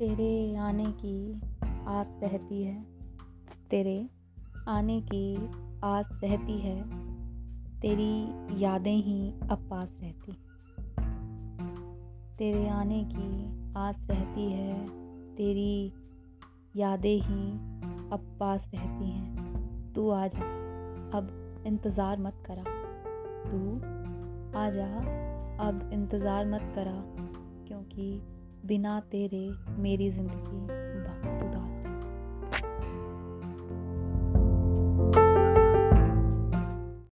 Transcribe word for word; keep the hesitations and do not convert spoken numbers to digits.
तेरे आने की आस रहती है, तेरे आने की आस रहती है, तेरी यादें ही अब पास रहती। तेरे आने की आस रहती है, तेरी यादें ही अब पास रहती हैं। तू आ जा, अब इंतज़ार मत करा। तू आ जा, अब इंतज़ार मत करा, क्योंकि बिना तेरे मेरी ज़िंदगी